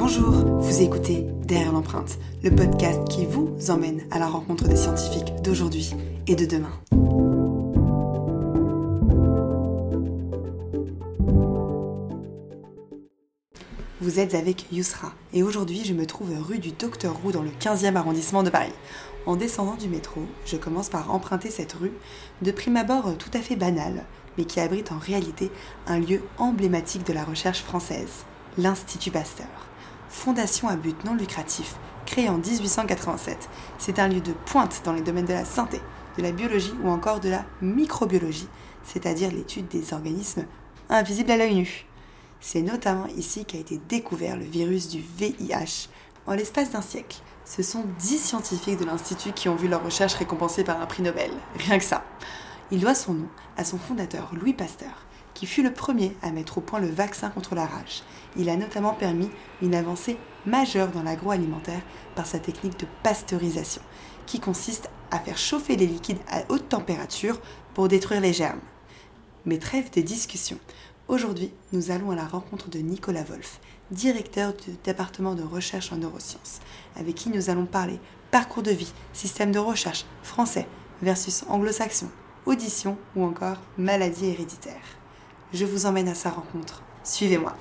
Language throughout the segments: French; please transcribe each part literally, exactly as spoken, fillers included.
Bonjour, vous écoutez Derrière l'Empreinte, le podcast qui vous emmène à la rencontre des scientifiques d'aujourd'hui et de demain. Vous êtes avec Yousra et aujourd'hui je me trouve rue du Docteur Roux dans le quinzième arrondissement de Paris. En descendant du métro, je commence par emprunter cette rue, de prime abord tout à fait banale, mais qui abrite en réalité un lieu emblématique de la recherche française, l'Institut Pasteur. Fondation à but non lucratif, créée en dix-huit cent quatre-vingt-sept, c'est un lieu de pointe dans les domaines de la santé, de la biologie ou encore de la microbiologie, c'est-à-dire l'étude des organismes invisibles à l'œil nu. C'est notamment ici qu'a été découvert le virus du V I H en l'espace d'un siècle. Ce sont dix scientifiques de l'Institut qui ont vu leurs recherches récompensées par un prix Nobel, rien que ça. Il doit son nom à son fondateur Louis Pasteur, qui fut le premier à mettre au point le vaccin contre la rage. Il a notamment permis une avancée majeure dans l'agroalimentaire par sa technique de pasteurisation, qui consiste à faire chauffer les liquides à haute température pour détruire les germes. Mais trêve de discussion. Aujourd'hui, nous allons à la rencontre de Nicolas Wolff, directeur du département de recherche en neurosciences, avec qui nous allons parler parcours de vie, système de recherche français versus anglo-saxon, audition ou encore maladie héréditaire. Je vous emmène à sa rencontre. Suivez-moi.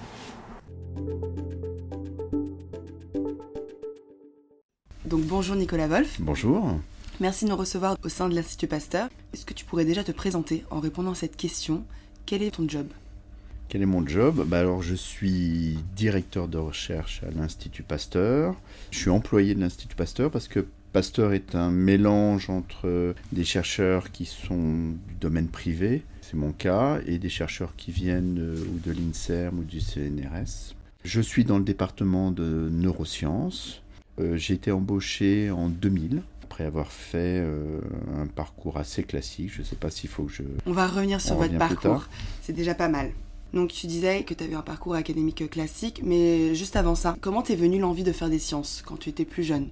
Donc bonjour Nicolas Wolff. Bonjour. Merci de nous recevoir au sein de l'Institut Pasteur. Est-ce que tu pourrais déjà te présenter en répondant à cette question ? Quel est ton job ? Quel est mon job ? Bah alors, je suis directeur de recherche à l'Institut Pasteur. Je suis employé de l'Institut Pasteur parce que Pasteur est un mélange entre des chercheurs qui sont du domaine privé, c'est mon cas, et des chercheurs qui viennent euh, ou de l'Inserm ou du C N R S. Je suis dans le département de neurosciences. Euh, j'ai été embauché en deux mille. Après avoir fait euh, un parcours assez classique, je ne sais pas s'il faut que je... On va revenir sur On votre parcours, c'est déjà pas mal. Donc tu disais que tu avais un parcours académique classique, mais juste avant ça, comment t'es venue l'envie de faire des sciences quand tu étais plus jeune ?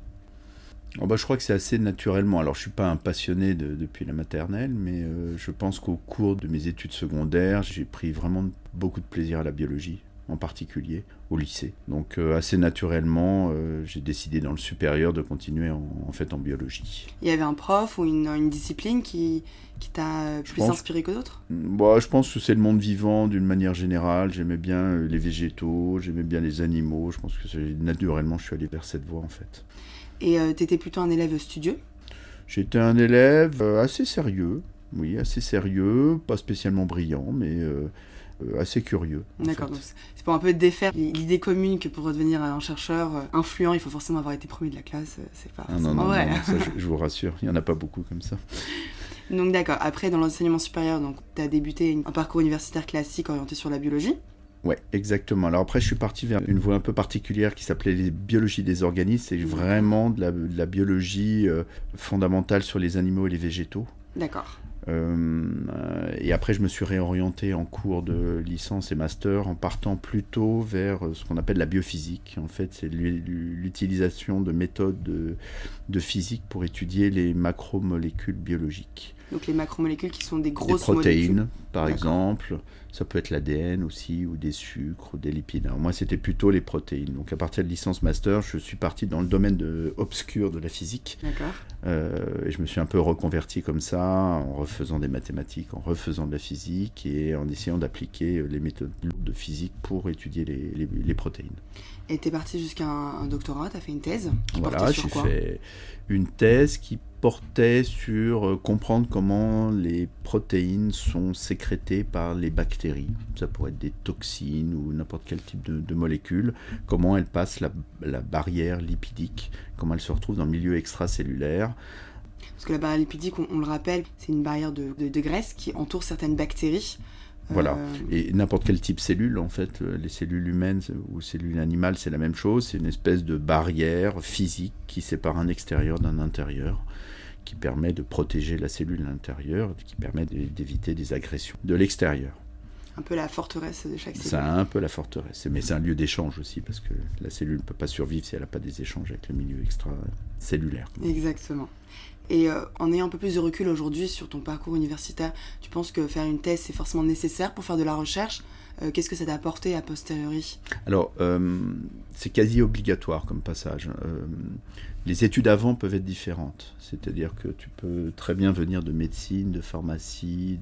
Oh bah, je crois que c'est assez naturellement. Alors je ne suis pas un passionné de, depuis la maternelle, mais euh, je pense qu'au cours de mes études secondaires, j'ai pris vraiment beaucoup de plaisir à la biologie, en particulier au lycée. Donc euh, assez naturellement, euh, j'ai décidé dans le supérieur de continuer en, en fait en biologie. Il y avait un prof ou une, une discipline qui, qui t'a plus pense, inspiré que d'autres ? bah, Je pense que c'est le monde vivant d'une manière générale. J'aimais bien les végétaux, j'aimais bien les animaux. Je pense que c'est, naturellement, je suis allé vers cette voie en fait. Et euh, tu étais plutôt un élève studieux ? J'étais un élève euh, assez sérieux, oui, assez sérieux, pas spécialement brillant, mais... Euh, assez curieux. D'accord, donc c'est pour un peu défaire l'idée commune que pour devenir un chercheur influent, il faut forcément avoir été premier de la classe, c'est pas forcément ah non, non, vrai. Non, non, ça, je, je vous rassure, il n'y en a pas beaucoup comme ça. Donc d'accord, après dans l'enseignement supérieur, tu as débuté un parcours universitaire classique orienté sur la biologie. Ouais, exactement. Alors après, je suis parti vers une voie un peu particulière qui s'appelait les biologies des organismes, c'est vraiment de la, de la biologie euh, fondamentale sur les animaux et les végétaux. D'accord. Euh, et après, je me suis réorienté en cours de licence et master en partant plutôt vers ce qu'on appelle la biophysique. En fait, c'est l'utilisation de méthodes de, de physique pour étudier les macromolécules biologiques. Donc les macromolécules qui sont des grosses molécules. Des protéines, molécules. Par D'accord. exemple. Ça peut être l'A D N aussi, ou des sucres, ou des lipides. Alors moi, c'était plutôt les protéines. Donc à partir de licence master, je suis parti dans le domaine de, obscur de la physique. D'accord. Euh, et je me suis un peu reconverti comme ça, en refaisant des mathématiques, en refaisant de la physique, et en essayant d'appliquer les méthodes de physique pour étudier les, les, les protéines. Et tu es parti jusqu'à un, un doctorat, tu as fait une thèse qui voilà, portait sur quoi ? Voilà, j'ai fait une thèse qui portait sur euh, comprendre comment les protéines sont sécrétées par les bactéries. Ça pourrait être des toxines ou n'importe quel type de, de molécule. Comment elles passent la, la barrière lipidique, comment elles se retrouvent dans le milieu extracellulaire. Parce que la barrière lipidique, on, on le rappelle, c'est une barrière de, de, de graisse qui entoure certaines bactéries. Voilà, et n'importe quel type cellule, en fait, les cellules humaines ou cellules animales, c'est la même chose, c'est une espèce de barrière physique qui sépare un extérieur d'un intérieur, qui permet de protéger la cellule à l'intérieur, qui permet d'éviter des agressions de l'extérieur. Un peu la forteresse de chaque cellule. C'est un peu la forteresse, mais c'est un lieu d'échange aussi, parce que la cellule ne peut pas survivre si elle n'a pas des échanges avec le milieu extracellulaire. Exactement. Et euh, en ayant un peu plus de recul aujourd'hui sur ton parcours universitaire, tu penses que faire une thèse, c'est forcément nécessaire pour faire de la recherche ? euh, qu'est-ce que ça t'a apporté a posteriori? Alors, euh, c'est quasi obligatoire comme passage. Euh, les études avant peuvent être différentes, c'est-à-dire que tu peux très bien venir de médecine, de pharmacie,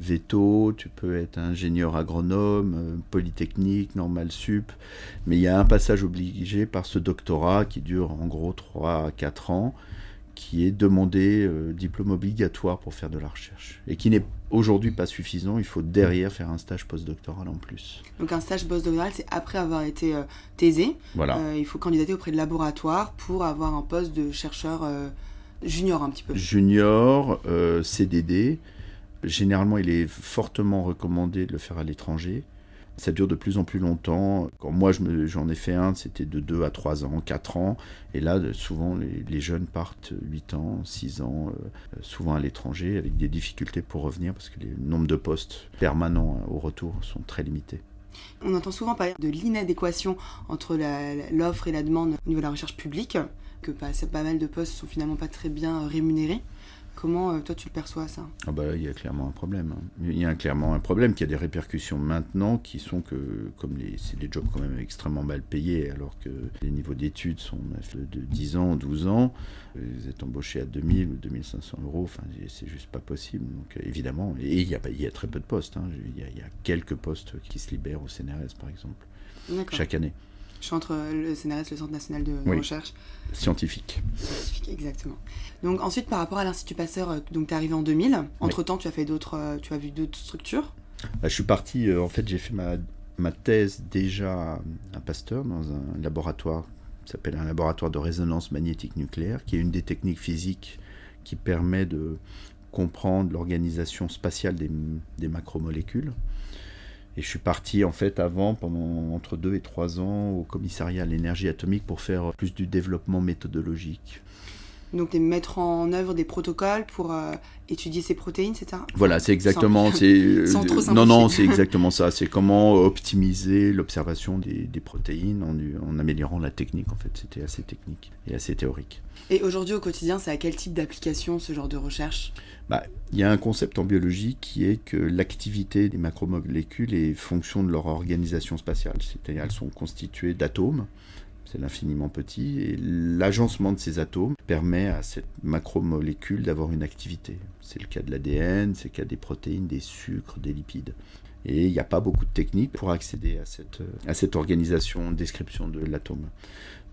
véto, tu peux être ingénieur agronome, polytechnique, normal sup, mais il y a un passage obligé par ce doctorat qui dure en gros trois à quatre ans, qui est demandé euh, diplôme obligatoire pour faire de la recherche et qui n'est aujourd'hui pas suffisant, il faut derrière faire un stage postdoctoral en plus. Donc un stage postdoctoral, c'est après avoir été euh, thésé, voilà. euh, il faut candidater auprès de laboratoires pour avoir un poste de chercheur euh, junior un petit peu. Junior, euh, C D D, généralement il est fortement recommandé de le faire à l'étranger. Ça dure de plus en plus longtemps. Quand moi, je me, j'en ai fait un, c'était de deux à trois ans, quatre ans. Et là, souvent, les, les jeunes partent huit ans, six ans, euh, souvent à l'étranger, avec des difficultés pour revenir, parce que les nombres de postes permanents hein, au retour sont très limités. On entend souvent parler de l'inadéquation entre la, l'offre et la demande au niveau de la recherche publique, que pas, pas mal de postes ne sont finalement pas très bien rémunérés. Comment, toi, tu le perçois, ça ? Ah bah, il y a clairement un problème. Il y a clairement un problème qui a des répercussions maintenant qui sont que, comme les, c'est des jobs quand même extrêmement mal payés, alors que les niveaux d'études sont de dix ans, douze ans, vous êtes embauché à deux mille ou deux mille cinq cents euros, enfin, c'est juste pas possible. Donc, évidemment, et il y a, il y a très peu de postes. Hein. Il y a, il y a quelques postes qui se libèrent au C N R S, par exemple, D'accord. chaque année. Je suis entre le C N R S, le Centre National de oui. Recherche. Scientifique. Scientifique, exactement. Donc ensuite, par rapport à l'Institut Pasteur, donc t'es arrivé en deux mille. Entre-temps, oui. tu as fait d'autres, tu as vu d'autres structures. Je suis parti, en fait, j'ai fait ma, ma thèse déjà à Pasteur, dans un laboratoire, qui s'appelle un laboratoire de résonance magnétique nucléaire, qui est une des techniques physiques qui permet de comprendre l'organisation spatiale des, des macromolécules. Et je suis parti en fait avant, pendant entre deux et trois ans, au commissariat à l'énergie atomique pour faire plus du développement méthodologique. Donc de mettre en œuvre des protocoles pour euh, étudier ces protéines, c'est ça ? Voilà, c'est exactement, sans, c'est sans trop simplifier. non non, c'est exactement ça. C'est comment optimiser l'observation des, des protéines en, en améliorant la technique. En fait, c'était assez technique et assez théorique. Et aujourd'hui au quotidien, c'est à quel type d'application ce genre de recherche ? Bah, il y a un concept en biologie qui est que l'activité des macromolécules est fonction de leur organisation spatiale. C'est-à-dire, elles sont constituées d'atomes. C'est l'infiniment petit, et l'agencement de ces atomes permet à cette macromolécule d'avoir une activité. C'est le cas de l'A D N, c'est le cas des protéines, des sucres, des lipides. Et il n'y a pas beaucoup de techniques pour accéder à cette, à cette organisation, description de l'atome.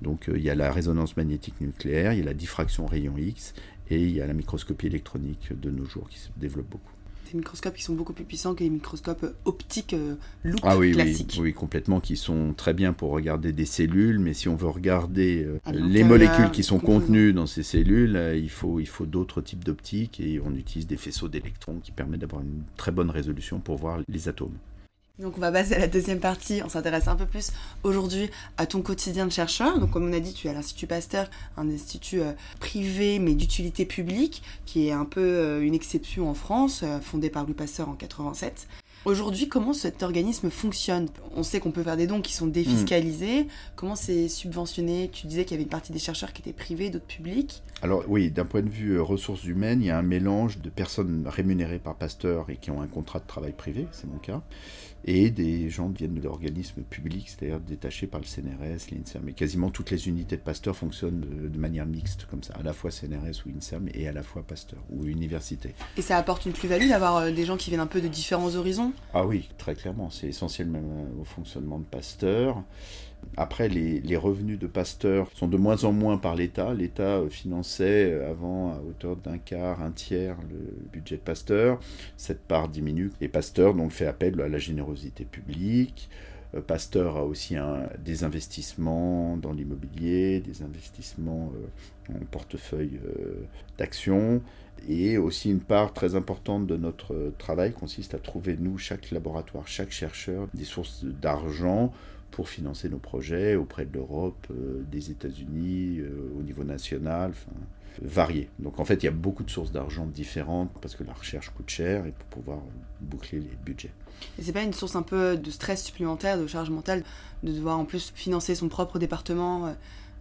Donc il y a la résonance magnétique nucléaire, il y a la diffraction rayons X, et il y a la microscopie électronique de nos jours qui se développe beaucoup. Microscopes qui sont beaucoup plus puissants que les microscopes optiques euh, loupe ah oui, classiques. Oui, oui, complètement, qui sont très bien pour regarder des cellules, mais si on veut regarder euh, les molécules qui sont contenues dans ces cellules, euh, il faut, il faut d'autres types d'optiques et on utilise des faisceaux d'électrons qui permettent d'avoir une très bonne résolution pour voir les atomes. Donc on va passer à la deuxième partie, on s'intéresse un peu plus aujourd'hui à ton quotidien de chercheur. Donc comme on a dit, tu es à l'Institut Pasteur, un institut privé mais d'utilité publique, qui est un peu une exception en France, fondé par Louis Pasteur en quatre-vingt-sept. Aujourd'hui, comment cet organisme fonctionne ? On sait qu'on peut faire des dons qui sont défiscalisés. Mmh. Comment c'est subventionné ? Tu disais qu'il y avait une partie des chercheurs qui étaient privés, d'autres publics. Alors oui, d'un point de vue ressources humaines, il y a un mélange de personnes rémunérées par Pasteur et qui ont un contrat de travail privé, c'est mon cas, et des gens qui viennent de l'organisme public, c'est-à-dire détachés par le C N R S, l'Inserm. Mais quasiment toutes les unités de Pasteur fonctionnent de, de manière mixte, comme ça, à la fois C N R S ou Inserm et à la fois Pasteur ou université. Et ça apporte une plus-value d'avoir des gens qui viennent un peu de différents horizons ? Ah oui, très clairement, c'est essentiel même au fonctionnement de Pasteur. Après, les, les revenus de Pasteur sont de moins en moins par l'État. L'État finançait avant à hauteur d'un quart, un tiers le budget de Pasteur. Cette part diminue et Pasteur donc fait appel à la générosité publique. Pasteur a aussi un, des investissements dans l'immobilier, des investissements euh, en portefeuille euh, d'actions, et aussi une part très importante de notre travail consiste à trouver, nous, chaque laboratoire, chaque chercheur, des sources d'argent pour financer nos projets auprès de l'Europe, euh, des États-Unis, euh, au niveau national, enfin, variés. Donc en fait, il y a beaucoup de sources d'argent différentes parce que la recherche coûte cher et pour pouvoir boucler les budgets. Et c'est pas une source un peu de stress supplémentaire, de charge mentale, de devoir en plus financer son propre département ?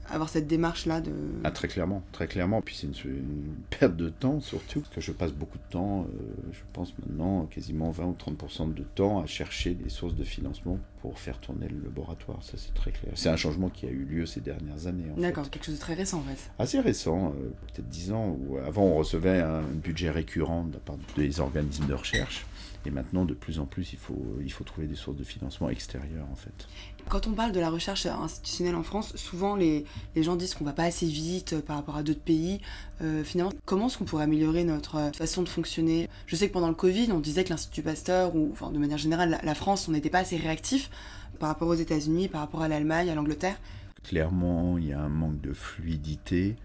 avoir cette démarche-là de... Ah, très clairement, très clairement. Puis c'est une, une perte de temps, surtout, parce que je passe beaucoup de temps, euh, je pense maintenant, quasiment vingt ou trente pour cent de temps à chercher des sources de financement pour faire tourner le laboratoire, ça c'est très clair. C'est un changement qui a eu lieu ces dernières années. En D'accord, fait. Quelque chose de très récent en fait. Assez récent, euh, peut-être dix ans, où avant on recevait un budget récurrent de la part des organismes de recherche. Et maintenant, de plus en plus, il faut, il faut trouver des sources de financement extérieures, en fait. Quand on parle de la recherche institutionnelle en France, souvent, les, les gens disent qu'on ne va pas assez vite par rapport à d'autres pays. Euh, finalement, comment est-ce qu'on pourrait améliorer notre façon de fonctionner ? Je sais que pendant le Covid, on disait que l'Institut Pasteur, ou enfin, de manière générale, la France, on n'était pas assez réactif par rapport aux États-Unis, par rapport à l'Allemagne, à l'Angleterre. Clairement, il y a un manque de fluidité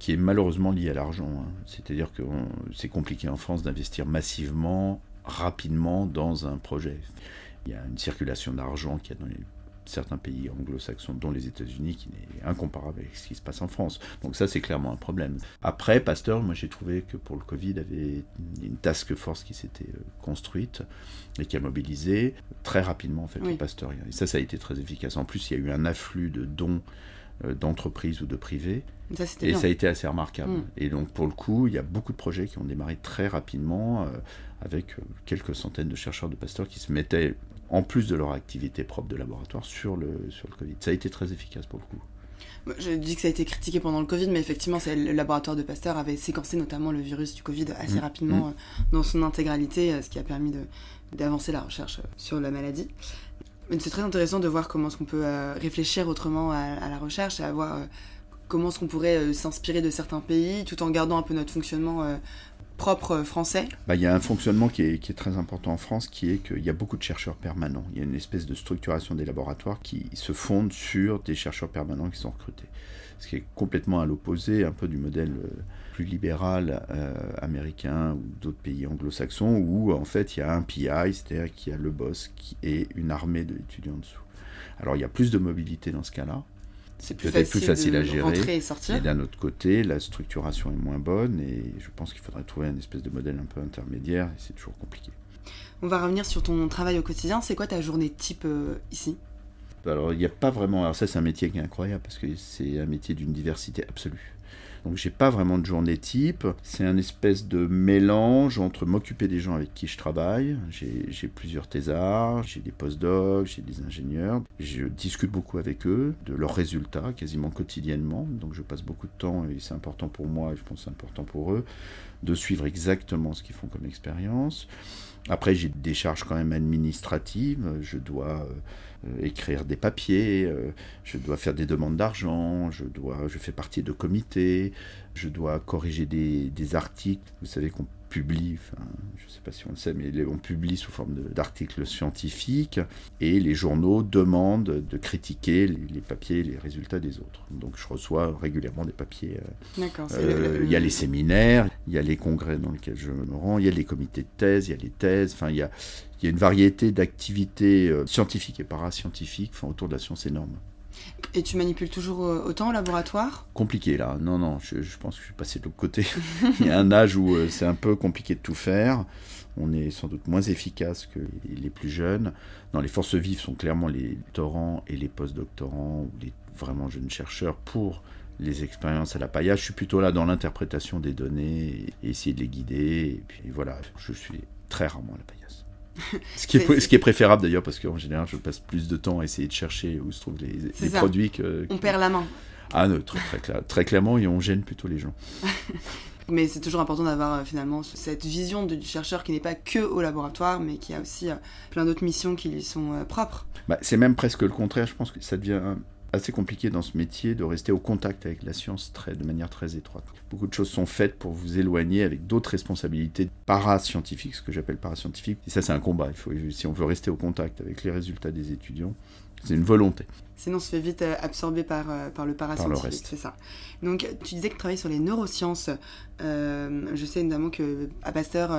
qui est malheureusement lié à l'argent, hein. C'est-à-dire que on, c'est compliqué en France d'investir massivement, rapidement dans un projet. Il y a une circulation d'argent qu'il y a dans les, certains pays anglo-saxons, dont les États-Unis, qui n'est incomparable avec ce qui se passe en France. Donc ça, c'est clairement un problème. Après, Pasteur, moi j'ai trouvé que pour le Covid, il y avait une task force qui s'était construite et qui a mobilisé très rapidement en fait, oui. les pasteuriens. Et ça, ça a été très efficace. En plus, il y a eu un afflux de dons d'entreprises ou de privés. Ça, et bien. Ça a été assez remarquable. Mmh. Et donc, pour le coup, il y a beaucoup de projets qui ont démarré très rapidement euh, avec quelques centaines de chercheurs de Pasteur qui se mettaient, en plus de leur activité propre de laboratoire, sur le, sur le Covid. Ça a été très efficace pour le coup. Je dis que ça a été critiqué pendant le Covid, mais effectivement, c'est, le laboratoire de Pasteur avait séquencé notamment le virus du Covid assez mmh. rapidement mmh. Euh, dans son intégralité, euh, ce qui a permis de, d'avancer la recherche euh, sur la maladie. C'est très intéressant de voir comment est-ce qu'on peut euh, réfléchir autrement à, à la recherche et à voir... Euh, Comment est-ce qu'on pourrait euh, s'inspirer de certains pays, tout en gardant un peu notre fonctionnement euh, propre euh, français ? Bah, il y a un fonctionnement qui est, qui est très important en France, qui est qu'il y a beaucoup de chercheurs permanents. Il y a une espèce de structuration des laboratoires qui se fonde sur des chercheurs permanents qui sont recrutés. Ce qui est complètement à l'opposé, un peu du modèle euh, plus libéral euh, américain ou d'autres pays anglo-saxons, où en fait il y a un P I, c'est-à-dire qu'il y a le boss qui est une armée d'étudiants en dessous. Alors il y a plus de mobilité dans ce cas-là. C'est plus peut-être facile plus facile à gérer, et, et d'un autre côté, la structuration est moins bonne, et je pense qu'il faudrait trouver un espèce de modèle un peu intermédiaire, et c'est toujours compliqué. On va revenir sur ton travail au quotidien. C'est quoi ta journée type euh, ici ? Alors, il n'y a pas vraiment... Alors ça, c'est un métier qui est incroyable, parce que c'est un métier d'une diversité absolue. Donc, j'ai pas vraiment de journée type. C'est un espèce de mélange entre m'occuper des gens avec qui je travaille. J'ai, j'ai plusieurs thésards, j'ai des postdocs, j'ai des ingénieurs. Je discute beaucoup avec eux de leurs résultats quasiment quotidiennement. Donc, je passe beaucoup de temps et c'est important pour moi et je pense que c'est important pour eux de suivre exactement ce qu'ils font comme expérience. Après, j'ai des charges quand même administratives, je dois euh, écrire des papiers, euh, je dois faire des demandes d'argent, je, dois, je fais partie de comités, je dois corriger des, des articles. Vous savez qu'on publie, enfin, je ne sais pas si on le sait, mais on publie sous forme de, d'articles scientifiques et les journaux demandent de critiquer les, les papiers et les résultats des autres. Donc je reçois régulièrement des papiers. Euh, D'accord, c'est euh, le, le... Il y a les séminaires, il y a les congrès dans lesquels je me rends, il y a les comités de thèse, il y a les thèses, enfin il y a, il y a une variété d'activités euh, scientifiques et parascientifiques enfin, autour de la science énorme. Et tu manipules toujours autant au laboratoire ? Compliqué là, non, non, je, je pense que je suis passé de l'autre côté. Il y a un âge où euh, c'est un peu compliqué de tout faire, on est sans doute moins efficace que les, les plus jeunes. Non, les forces vives sont clairement les doctorants et les post-doctorants, ou les vraiment jeunes chercheurs pour les expériences à la paillage. Je suis plutôt là dans l'interprétation des données, et essayer de les guider, et puis et voilà, je suis très rarement à la paillasse. Ce qui, est, ce qui est préférable d'ailleurs, parce qu'en général, je passe plus de temps à essayer de chercher où se trouvent les, les produits que... On que... perd la main. Ah non, très, très, clair, très clairement, et on gêne plutôt les gens. Mais c'est toujours important d'avoir euh, finalement cette vision de, du chercheur qui n'est pas que au laboratoire, mais qui a aussi euh, plein d'autres missions qui lui sont euh, propres. Bah, c'est même presque le contraire, je pense que ça devient... assez compliqué dans ce métier de rester au contact avec la science très, de manière très étroite. Beaucoup de choses sont faites pour vous éloigner avec d'autres responsabilités parascientifiques, ce que j'appelle parascientifique. Et ça, c'est un combat. Il faut, si on veut rester au contact avec les résultats des étudiants, c'est une volonté. Sinon, on se fait vite absorber par, par le parascientifique, par le c'est ça. Donc, tu disais que tu travaillais sur les neurosciences. Euh, je sais notamment qu'à Pasteur,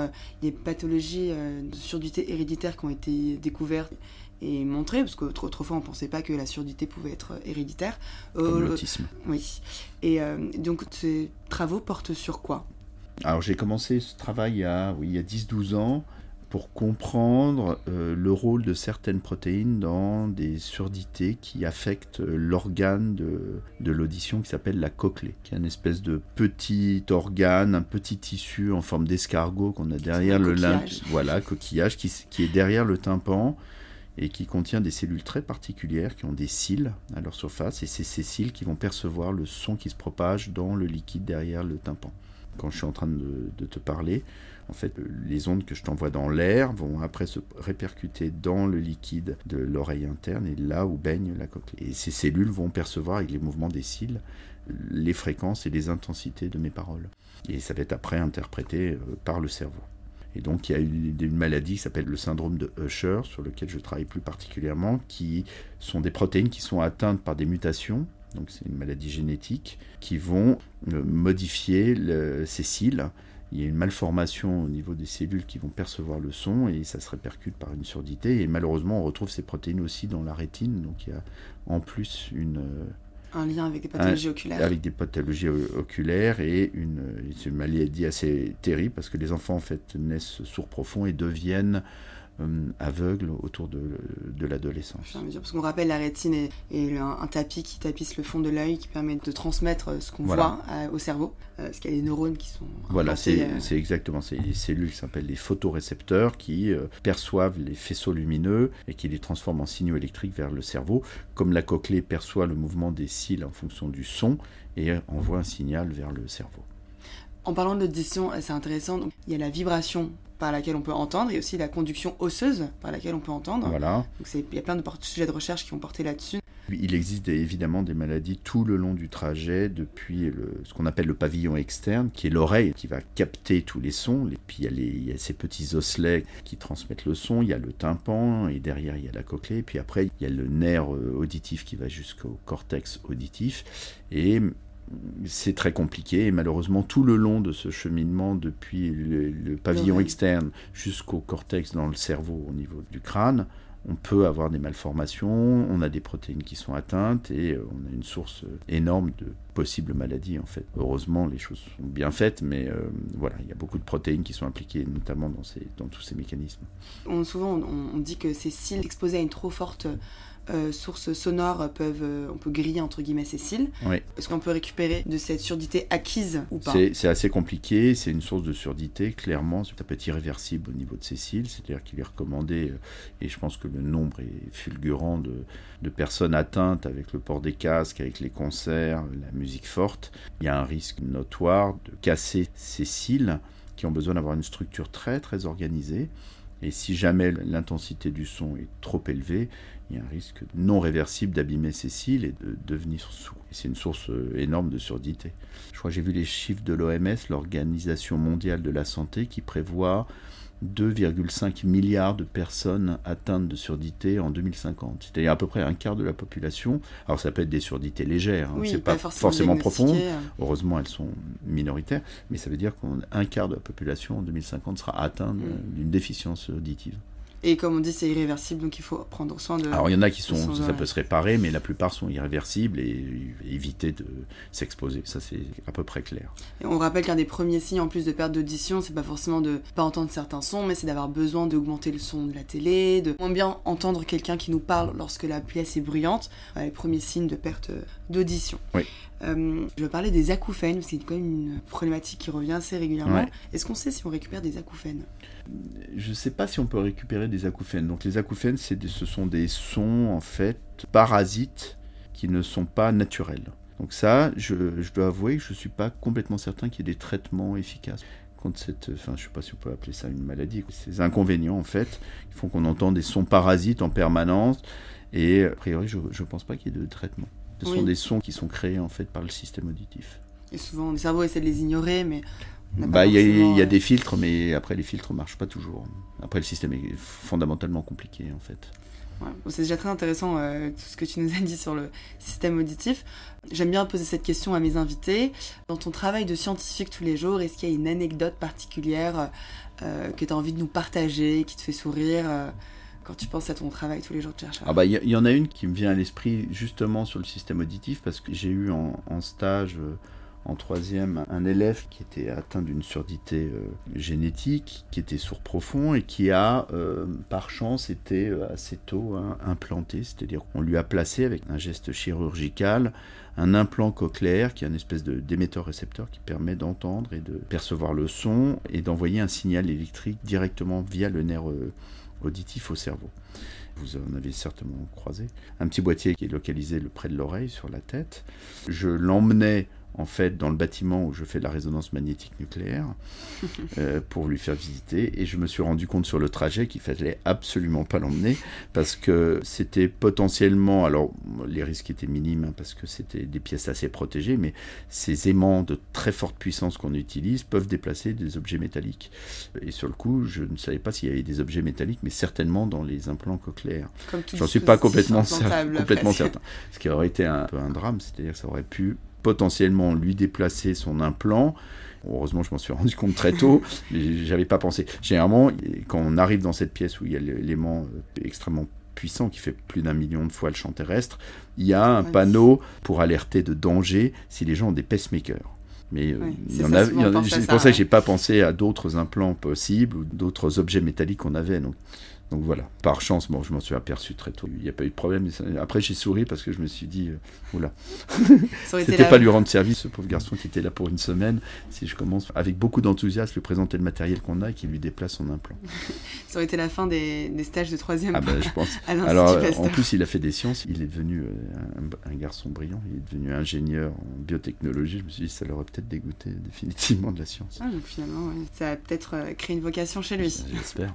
il y a des pathologies de surdité héréditaire qui ont été découvertes et montré, parce qu'autrefois on ne pensait pas que la surdité pouvait être héréditaire. Comme euh, l'autisme. Oui. Et euh, donc ces travaux portent sur quoi ? Alors j'ai commencé ce travail il y a, oui, il y a dix douze ans pour comprendre euh, le rôle de certaines protéines dans des surdités qui affectent l'organe de, de l'audition qui s'appelle la cochlée, qui est une espèce de petit organe, un petit tissu en forme d'escargot qu'on a derrière le coquillage. Lim... Voilà, coquillage qui, qui est derrière le tympan et qui contient des cellules très particulières qui ont des cils à leur surface, et c'est ces cils qui vont percevoir le son qui se propage dans le liquide derrière le tympan. Quand je suis en train de, de te parler, en fait, les ondes que je t'envoie dans l'air vont après se répercuter dans le liquide de l'oreille interne, et là où baigne la cochlée. Et ces cellules vont percevoir, avec les mouvements des cils, les fréquences et les intensités de mes paroles. Et ça va être après interprété par le cerveau. Et donc, il y a une, une maladie qui s'appelle le syndrome de Usher, sur lequel je travaille plus particulièrement, qui sont des protéines qui sont atteintes par des mutations. Donc c'est une maladie génétique, qui vont euh, modifier le, ces cils. Il y a une malformation au niveau des cellules qui vont percevoir le son, et ça se répercute par une surdité. Et malheureusement, on retrouve ces protéines aussi dans la rétine, donc il y a en plus une... Euh, un lien avec des pathologies un, oculaires. Avec des pathologies oculaires, et une, une maladie assez terrible, parce que les enfants en fait naissent sourds profonds et deviennent... aveugle autour de, de l'adolescence. Parce qu'on rappelle, la rétine est, est un, un tapis qui tapisse le fond de l'œil, qui permet de transmettre ce qu'on voilà. voit à, au cerveau, euh, parce qu'il y a des neurones qui sont... Voilà, c'est, euh... c'est exactement, c'est des cellules qui s'appellent les photorécepteurs, qui euh, perçoivent les faisceaux lumineux et qui les transforment en signaux électriques vers le cerveau, comme la cochlée perçoit le mouvement des cils en fonction du son et envoie un signal vers le cerveau. En parlant de l'audition, c'est intéressant, donc, il y a la vibration par laquelle on peut entendre, et aussi la conduction osseuse par laquelle on peut entendre. Voilà. Donc c'est, il y a plein de sujets de recherche qui ont porté là-dessus. Il existe des, évidemment des maladies tout le long du trajet, depuis le, ce qu'on appelle le pavillon externe, qui est l'oreille, qui va capter tous les sons. Et puis il y a, les, il y a ces petits osselets qui transmettent le son, il y a le tympan, et derrière il y a la cochlée, et puis après il y a le nerf auditif qui va jusqu'au cortex auditif, et... c'est très compliqué, et malheureusement tout le long de ce cheminement, depuis le, le pavillon oui. externe jusqu'au cortex dans le cerveau au niveau du crâne, on peut avoir des malformations, on a des protéines qui sont atteintes, et on a une source énorme de possibles maladies en fait. Heureusement les choses sont bien faites, mais euh, voilà, il y a beaucoup de protéines qui sont impliquées, notamment dans, ces, dans tous ces mécanismes. On, souvent on, on dit que ces cils exposés à une trop forte Euh, sources sonores peuvent, euh, on peut griller entre guillemets ces cils. Oui. Est-ce qu'on peut récupérer de cette surdité acquise ou pas ? C'est, c'est assez compliqué, c'est une source de surdité, clairement, ça peut être irréversible au niveau de ces cils, c'est-à-dire qu'il est recommandé, euh, et je pense que le nombre est fulgurant de, de personnes atteintes avec le port des casques, avec les concerts, la musique forte, il y a un risque notoire de casser ces cils qui ont besoin d'avoir une structure très très organisée. Et si jamais l'intensité du son est trop élevée, il y a un risque non réversible d'abîmer ses cils et de devenir sourd. C'est une source énorme de surdité. Je crois que j'ai vu les chiffres de l'O M S, l'Organisation mondiale de la santé, qui prévoit deux virgule cinq milliards de personnes atteintes de surdité en deux mille cinquante. C'est-à-dire à peu près un quart de la population. Alors ça peut être des surdités légères, hein. Oui, c'est pas, pas forcément, forcément profondes. Heureusement, elles sont minoritaires, mais ça veut dire qu'un quart de la population en deux mille cinquante sera atteinte mmh. d'une déficience auditive. Et comme on dit, c'est irréversible, donc il faut prendre soin de... Alors il y en a qui sont, ça oreilles. Peut se réparer, mais la plupart sont irréversibles, et éviter de s'exposer, ça c'est à peu près clair. Et on rappelle qu'un des premiers signes, en plus de perte d'audition, c'est pas forcément de pas entendre certains sons, mais c'est d'avoir besoin d'augmenter le son de la télé, de moins bien entendre quelqu'un qui nous parle lorsque la pièce est bruyante, les premiers signes de perte d'audition. Oui. Euh, je veux parler des acouphènes, parce que c'est quand même une problématique qui revient assez régulièrement. Ouais. Est-ce qu'on sait si on récupère des acouphènes ? Je ne sais pas si on peut récupérer des acouphènes. Donc les acouphènes, c'est des, ce sont des sons en fait parasites qui ne sont pas naturels. Donc ça, je, je dois avouer que je ne suis pas complètement certain qu'il y ait des traitements efficaces contre cette, enfin je ne sais pas si on peut appeler ça une maladie. Ces inconvénients en fait, ils font qu'on entend des sons parasites en permanence, et a priori je ne pense pas qu'il y ait de traitement. Ce sont oui. des sons qui sont créés en fait par le système auditif. Et souvent, le cerveau essaie de les ignorer, mais... Il bah, y, y a des filtres, mais après, les filtres ne marchent pas toujours. Après, le système est fondamentalement compliqué, en fait. Ouais. Bon, c'est déjà très intéressant, euh, tout ce que tu nous as dit sur le système auditif. J'aime bien poser cette question à mes invités. Dans ton travail de scientifique tous les jours, est-ce qu'il y a une anecdote particulière euh, que tu as envie de nous partager, qui te fait sourire euh... quand tu penses à ton travail tous les jours de chercheur? Ah bah, y, y en a une qui me vient à l'esprit justement sur le système auditif, parce que j'ai eu en, en stage, euh, en troisième un élève qui était atteint d'une surdité euh, génétique, qui était sourd profond et qui a, euh, par chance, été assez tôt hein, implanté, c'est-à-dire qu'on lui a placé avec un geste chirurgical un implant cochléaire qui est une espèce de, d'émetteur-récepteur qui permet d'entendre et de percevoir le son et d'envoyer un signal électrique directement via le nerf euh, auditif au cerveau. Vous en avez certainement croisé. Un petit boîtier qui est localisé près de l'oreille, sur la tête. Je l'emmenais en fait dans le bâtiment où je fais de la résonance magnétique nucléaire euh, pour lui faire visiter et je me suis rendu compte sur le trajet qu'il fallait absolument pas l'emmener parce que c'était potentiellement, alors les risques étaient minimes hein, parce que c'était des pièces assez protégées, mais ces aimants de très forte puissance qu'on utilise peuvent déplacer des objets métalliques et sur le coup je ne savais pas s'il y avait des objets métalliques mais certainement dans les implants cochléaires. J'en suis pas complètement, cer- complètement certain. Ce qui aurait été un peu un drame, c'est-à-dire que ça aurait pu potentiellement lui déplacer son implant. Heureusement, je m'en suis rendu compte très tôt, mais j'avais pas pensé. Généralement, quand on arrive dans cette pièce où il y a l'élément extrêmement puissant qui fait plus d'un million de fois le champ terrestre, il y a un ouais. panneau pour alerter de danger si les gens ont des pacemakers. Mais euh, ouais, il y en a, il y en a, c'est pour ça, ça que j'ai pas pensé à d'autres implants possibles ou d'autres objets métalliques qu'on avait. Donc. Donc voilà, par chance, bon, je m'en suis aperçu très tôt. Il n'y a pas eu de problème. Mais ça... Après, j'ai souri parce que je me suis dit, euh, oula, c'était pas lui rendre service, ce pauvre garçon qui était là pour une semaine. Si je commence avec beaucoup d'enthousiasme, lui présenter le matériel qu'on a et qu'il lui déplace son implant. Ça aurait été la fin des, des stages de troisième. Ah ben, je pense. Alors, en plus, il a fait des sciences. Il est devenu un, un garçon brillant. Il est devenu ingénieur en biotechnologie. Je me suis dit, ça l'aurait peut-être dégoûté définitivement de la science. Ah, donc finalement, ouais. Ça a peut-être créé une vocation chez lui. J'espère.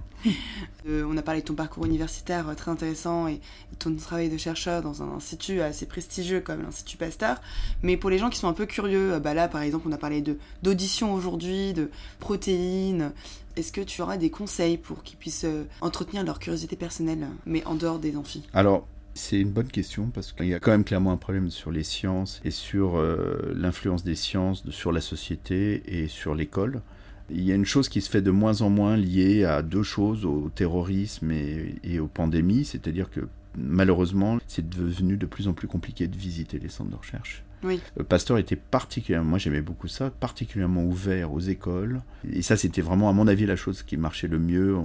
euh, on a parlé de ton parcours universitaire très intéressant et ton travail de chercheur dans un institut assez prestigieux comme l'Institut Pasteur. Mais pour les gens qui sont un peu curieux, bah là par exemple on a parlé de, d'audition aujourd'hui, de protéines. Est-ce que tu auras des conseils pour qu'ils puissent entretenir leur curiosité personnelle, mais en dehors des amphis ? Alors, c'est une bonne question parce qu'il y a quand même clairement un problème sur les sciences et sur euh, l'influence des sciences sur la société et sur l'école. Il y a une chose qui se fait de moins en moins liée à deux choses, au terrorisme et, et aux pandémies, c'est-à-dire que malheureusement, c'est devenu de plus en plus compliqué de visiter les centres de recherche. Oui. Pasteur était particulièrement, moi j'aimais beaucoup ça, particulièrement ouvert aux écoles. Et ça, c'était vraiment, à mon avis, la chose qui marchait le mieux.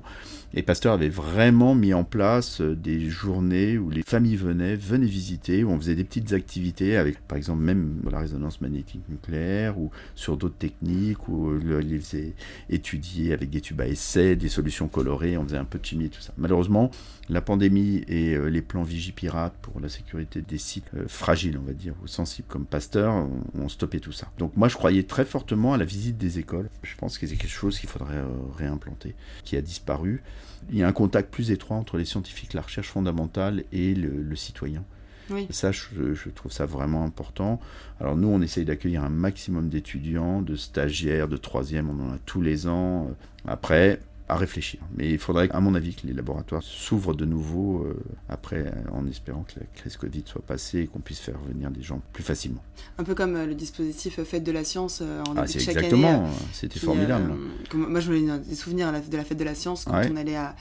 Et Pasteur avait vraiment mis en place des journées où les familles venaient, venaient visiter, où on faisait des petites activités avec, par exemple, même la résonance magnétique nucléaire ou sur d'autres techniques, où on les faisait étudier avec des tubes à essai, des solutions colorées, on faisait un peu de chimie et tout ça. Malheureusement, la pandémie et les plans Vigipirate pour la sécurité des sites fragiles, on va dire, ou sensibles comme Pasteur, ont stoppé tout ça. Donc moi, je croyais très fortement à la visite des écoles. Je pense que c'est quelque chose qu'il faudrait réimplanter, qui a disparu. Il y a un contact plus étroit entre les scientifiques, la recherche fondamentale et le, le citoyen. Oui. Ça, je, je trouve ça vraiment important. Alors nous, on essaye d'accueillir un maximum d'étudiants, de stagiaires, de troisièmes, on en a tous les ans. Après, à réfléchir. Mais il faudrait, à mon avis, que les laboratoires s'ouvrent de nouveau euh, après, en espérant que la crise Covid soit passée et qu'on puisse faire venir des gens plus facilement. Un peu comme euh, le dispositif Fête de la Science euh, en ah, début de chaque année. Exactement, euh, c'était qui, formidable. Euh, comme, moi, je me des souvenirs de la Fête de la Science quand ouais. on allait à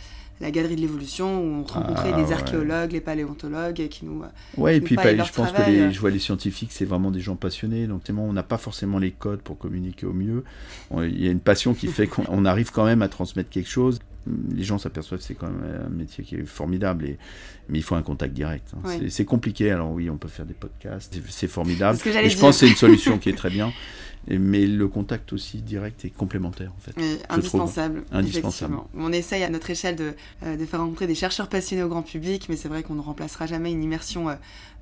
la Galerie de l'Évolution, où on rencontrait ah, les archéologues, ouais. les paléontologues qui nous Oui, et nous puis bah, je pense travail. que les, je vois les scientifiques, c'est vraiment des gens passionnés, donc on n'a pas forcément les codes pour communiquer au mieux. Il y a une passion qui fait qu'on arrive quand même à transmettre quelque chose. Les gens s'aperçoivent que c'est quand même un métier qui est formidable, et, mais il faut un contact direct. Hein. Ouais. C'est, c'est compliqué, alors oui, on peut faire des podcasts, c'est, c'est formidable. C'est et je pense que c'est une solution qui est très bien, et, mais le contact aussi direct est complémentaire en fait. Indispensable, trouve. indispensable. On essaye à notre échelle de, euh, de faire rencontrer des chercheurs passionnés au grand public, mais c'est vrai qu'on ne remplacera jamais une immersion euh,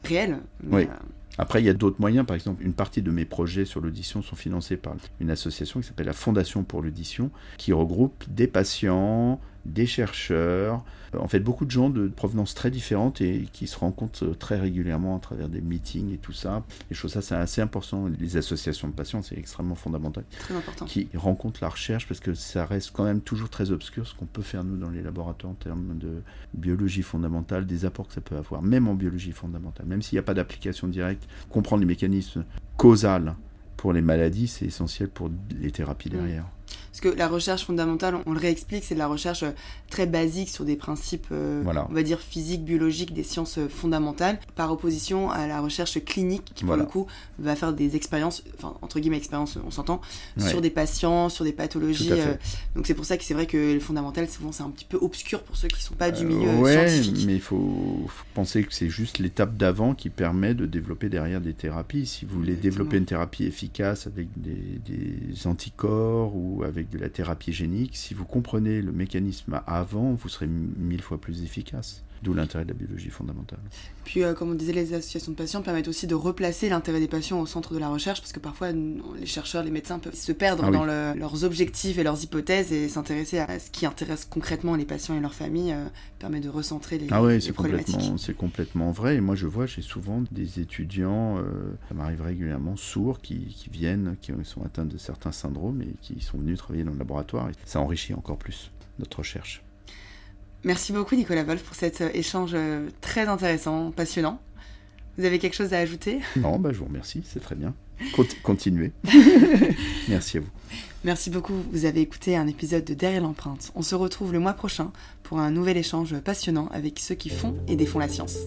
réelle. Mais, oui. Euh... Après, il y a d'autres moyens. Par exemple, une partie de mes projets sur l'audition sont financés par une association qui s'appelle la Fondation pour l'audition, qui regroupe des patients, des chercheurs, en fait beaucoup de gens de provenances très différentes et qui se rencontrent très régulièrement à travers des meetings et tout ça. Les choses, ça, c'est assez important. Les associations de patients, c'est extrêmement fondamental. Très important. Qui rencontrent la recherche parce que ça reste quand même toujours très obscur ce qu'on peut faire nous dans les laboratoires en termes de biologie fondamentale, des apports que ça peut avoir, même en biologie fondamentale. Même s'il n'y a pas d'application directe, comprendre les mécanismes causaux pour les maladies, c'est essentiel pour les thérapies derrière. Mmh. Parce que la recherche fondamentale, on le réexplique, c'est de la recherche très basique sur des principes, euh, voilà. on va dire, physiques, biologiques, des sciences fondamentales, par opposition à la recherche clinique qui, voilà. pour le coup, va faire des expériences, enfin, entre guillemets, expériences, on s'entend, ouais. sur des patients, sur des pathologies. Euh, donc c'est pour ça que c'est vrai que le fondamental, souvent, c'est un petit peu obscur pour ceux qui ne sont pas euh, du milieu ouais, scientifique. Oui, mais il faut, faut penser que c'est juste l'étape d'avant qui permet de développer derrière des thérapies. Si vous voulez Exactement. développer une thérapie efficace avec des, des anticorps ou avec de la thérapie génique, si vous comprenez le mécanisme avant, vous serez mille fois plus efficace. D'où l'intérêt de la biologie fondamentale. Puis, euh, comme on disait, les associations de patients permettent aussi de replacer l'intérêt des patients au centre de la recherche, parce que parfois, les chercheurs, les médecins peuvent se perdre ah, dans oui. le, leurs objectifs et leurs hypothèses, et s'intéresser à ce qui intéresse concrètement les patients et leurs familles euh, permet de recentrer les, ah ouais, les c'est problématiques. Complètement, c'est complètement vrai. Et moi, je vois, j'ai souvent des étudiants, euh, ça m'arrive régulièrement, sourds, qui, qui viennent, qui sont atteints de certains syndromes et qui sont venus travailler dans le laboratoire. Et ça enrichit encore plus notre recherche. Merci beaucoup Nicolas Wolff pour cet échange très intéressant, passionnant. Vous avez quelque chose à ajouter ? Non, bah, je vous remercie, c'est très bien. Cont- continuez. Merci à vous. Merci beaucoup, vous avez écouté un épisode de Derrière l'Empreinte. On se retrouve le mois prochain pour un nouvel échange passionnant avec ceux qui font et défont la science.